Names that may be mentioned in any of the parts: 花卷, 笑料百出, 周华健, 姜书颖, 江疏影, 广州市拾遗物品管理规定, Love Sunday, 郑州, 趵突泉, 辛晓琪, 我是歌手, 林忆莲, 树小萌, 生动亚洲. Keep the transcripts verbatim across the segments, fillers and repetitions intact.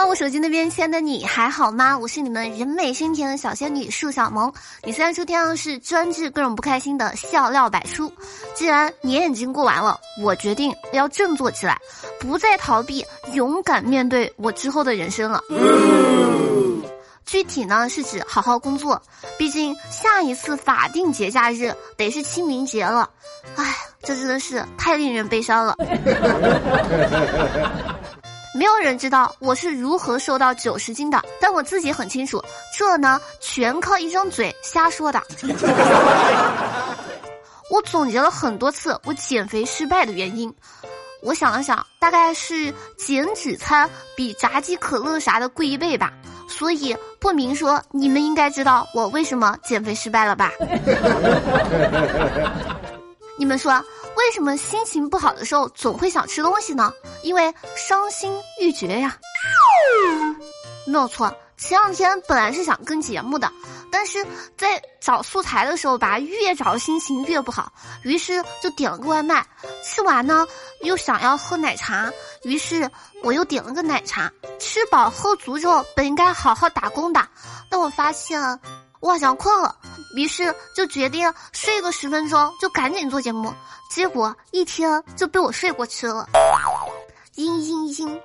喽，我手机那边签的你还好吗？我是你们人美心甜的小仙女树小萌。你现在收听的是专治各种不开心的笑料百出。既然年已经过完了，我决定要振作起来，不再逃避，勇敢面对我之后的人生了。嗯、具体呢是指好好工作，毕竟下一次法定节假日得是清明节了。唉，这真的是太令人悲伤了。没有人知道我是如何瘦到九十斤的，但我自己很清楚，这呢全靠一张嘴瞎说的。我总结了很多次我减肥失败的原因，我想了想，大概是减脂餐比炸鸡可乐啥的贵一倍吧，所以不明说你们应该知道我为什么减肥失败了吧。你们说为什么心情不好的时候总会想吃东西呢？因为伤心欲绝呀。没有错，前两天本来是想跟节目的，但是在找素材的时候吧，越找心情越不好，于是就点了个外卖，吃完呢又想要喝奶茶，于是我又点了个奶茶。吃饱喝足之后本应该好好打工的，但我发现我好像困了，于是就决定睡个十分钟就赶紧做节目，结果一天就被我睡过去了。阴阴阴。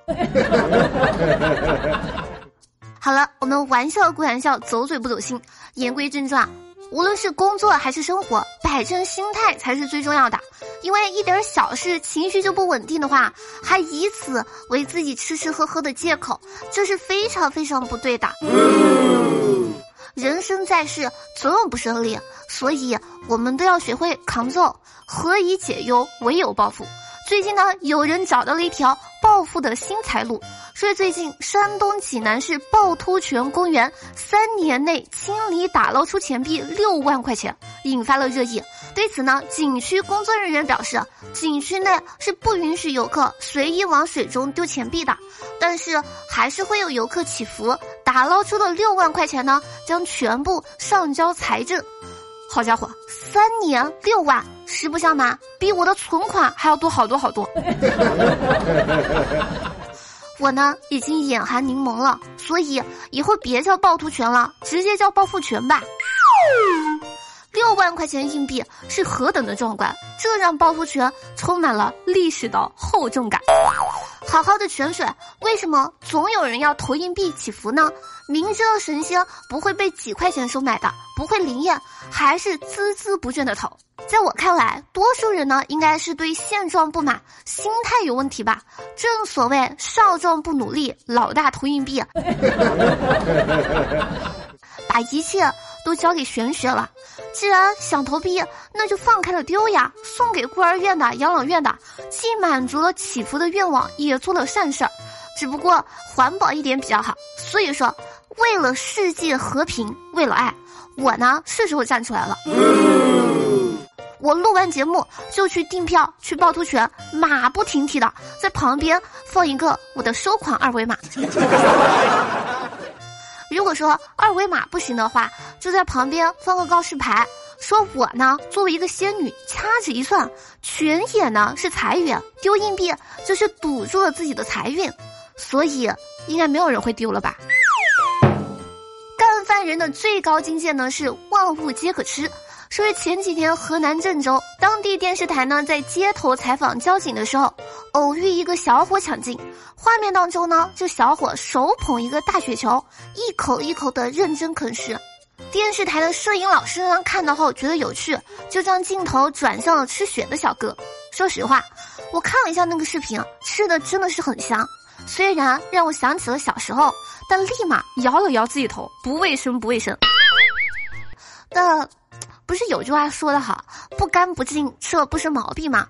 好了，我们玩笑归玩笑，走嘴不走心，言归正传。无论是工作还是生活，摆正心态才是最重要的，因为一点小事情绪就不稳定的话，还以此为自己吃吃喝喝的借口，这是非常非常不对的。嗯，人生在世总有不顺利，所以我们都要学会扛揍。何以解忧，唯有暴富。最近呢，有人找到了一条暴富的新财路，说最近山东济南市趵突泉公园三年内清理打捞出钱币六万块钱，引发了热议。对此呢，景区工作人员表示，景区内是不允许游客随意往水中丢钱币的，但是还是会有游客起伏，打捞出的六万块钱呢，将全部上交财政。好家伙，三年六万，实不相瞒，比我的存款还要多好多好多。我呢已经眼含柠檬了，所以以后别叫趵突泉了，直接叫暴富泉吧。六万块钱硬币是何等的壮观，这让趵突泉充满了历史的厚重感。好好的泉水，为什么总有人要投硬币祈福呢？明知道神仙不会被几块钱收买的，不会灵验，还是孜孜不倦的投。在我看来，多数人呢应该是对现状不满，心态有问题吧。正所谓少壮不努力，老大投硬币。把一切都交给玄学了，既然想投币，那就放开了丢呀，送给孤儿院的、养老院的，既满足了祈福的愿望，也做了善事儿，只不过环保一点比较好。所以说，为了世界和平，为了爱，我呢是时候站出来了。嗯、我录完节目就去订票，去趵突泉，马不停蹄的在旁边放一个我的收款二维码。如果说二维码不行的话，就在旁边放个告示牌，说我呢作为一个仙女，掐指一算，泉眼呢是财源，丢硬币就是堵住了自己的财运，所以应该没有人会丢了吧。干饭人的最高境界呢是万物皆可吃。说是前几天河南郑州当地电视台呢在街头采访交警的时候，偶遇一个小伙抢镜，画面当中呢这小伙手捧一个大雪球，一口一口的认真啃食。电视台的摄影老师呢看到后觉得有趣，就将镜头转向了吃雪的小哥。说实话，我看了一下那个视频，吃的真的是很香，虽然让我想起了小时候，但立马摇了摇自己头，不卫生不卫生。那不是有句话说得好，不干不净吃了不生毛病吗？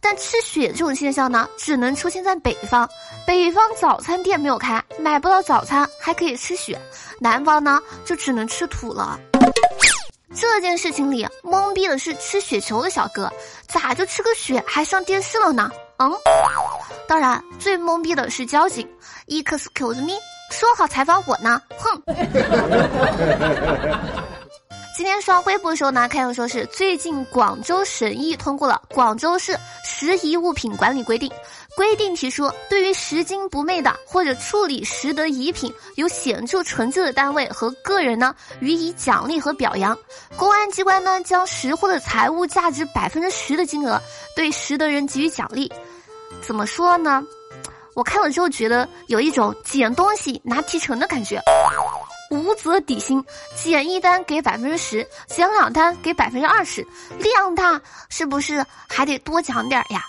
但吃雪这种现象呢只能出现在北方，北方早餐店没有开，买不到早餐还可以吃雪，南方呢就只能吃土了。这件事情里懵逼的是吃雪球的小哥，咋就吃个雪还上电视了呢？嗯，当然最懵逼的是交警 Excuse me， 说好采访我呢，哼。今天刷微博的时候呢，看到说是最近广州省议通过了《广州市拾遗物品管理规定》，规定提出，对于拾金不昧的或者处理拾得遗品有显著成就的单位和个人呢，予以奖励和表扬。公安机关呢，将拾获的财物价值百分之十的金额对拾得人给予奖励。怎么说呢？我看了之后觉得有一种捡东西拿提成的感觉。无责底薪，减一单给百分之十，减两单给百分之二十，量大是不是还得多讲点呀？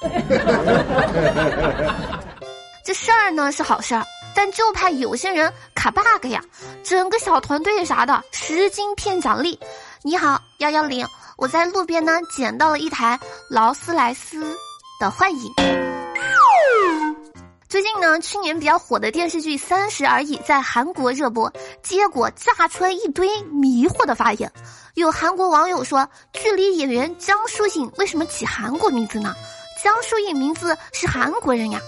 这事儿呢是好事儿，但就怕有些人卡 bug 呀，整个小团队啥的拾金骗奖励。你好幺幺零，我在路边呢捡到了一台劳斯莱斯的幻影。最近呢，去年比较火的电视剧《三十而已》在韩国热播，结果炸出来一堆迷惑的发言。有韩国网友说，距离演员姜书颖为什么起韩国名字呢？姜书颖名字是韩国人呀。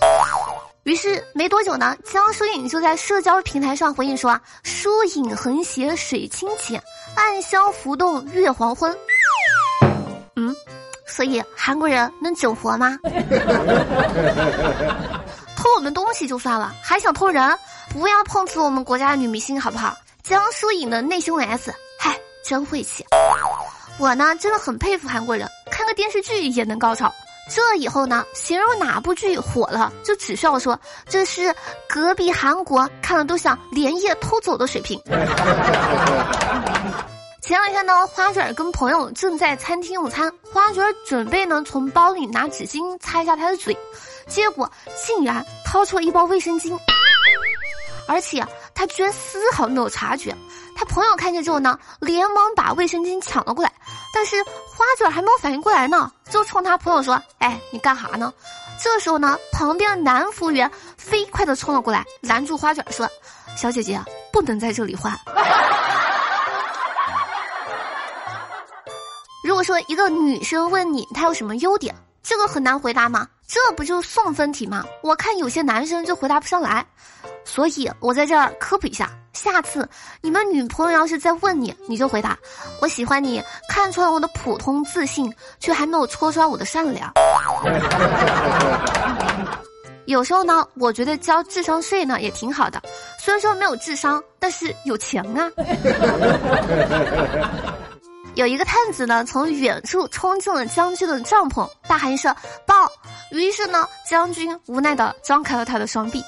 于是没多久呢，姜书颖就在社交平台上回应说，书影横斜水清浅，暗香浮动月黄昏。嗯，所以韩国人能整活吗？偷我们东西就算了，还想偷人？不要碰瓷我们国家的女明星好不好？江疏影的内胸 S， 嗨，真晦气。我呢真的很佩服韩国人，看个电视剧也能高潮。这以后呢，形容哪部剧火了，就只需要说这是隔壁韩国看了都想连夜偷走的水平。前两天呢，花卷跟朋友正在餐厅用餐，花卷准备呢从包里拿纸巾擦一下他的嘴，结果竟然掏出了一包卫生巾，而且他居然丝毫没有察觉。他朋友看见之后呢，连忙把卫生巾抢了过来，但是花卷还没有反应过来呢，就冲他朋友说：“哎，你干啥呢？”这时候呢，旁边的男服务员飞快地冲了过来，拦住花卷说：“小姐姐，不能在这里换。”如果说一个女生问你她有什么优点，这个很难回答吗？这不就是送分题吗？我看有些男生就回答不上来，所以我在这儿科普一下，下次你们女朋友要是再问你，你就回答：我喜欢你看穿我的普通自信，却还没有戳穿我的善良。有时候呢，我觉得交智商税呢也挺好的，虽然说没有智商，但是有钱啊。有一个探子呢，从远处冲进了将军的帐篷，大喊一声“报”，于是呢，将军无奈的张开了他的双臂。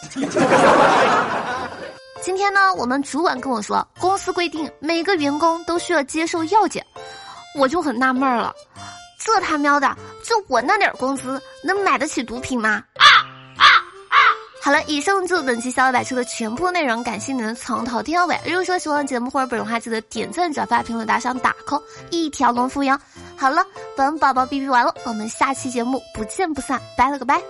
今天呢，我们主管跟我说，公司规定每个员工都需要接受药检，我就很纳闷了，这他喵的，就我那点工资能买得起毒品吗？啊啊啊！好了，以上就是本期小百出的全部内容，感谢您的从头听到尾。如果说喜欢节目或者本人的话，记得点赞、转发、评论、打赏、打 call， 一条龙扶摇。好了，本宝宝哔哔完了，我们下期节目不见不散，拜了个拜。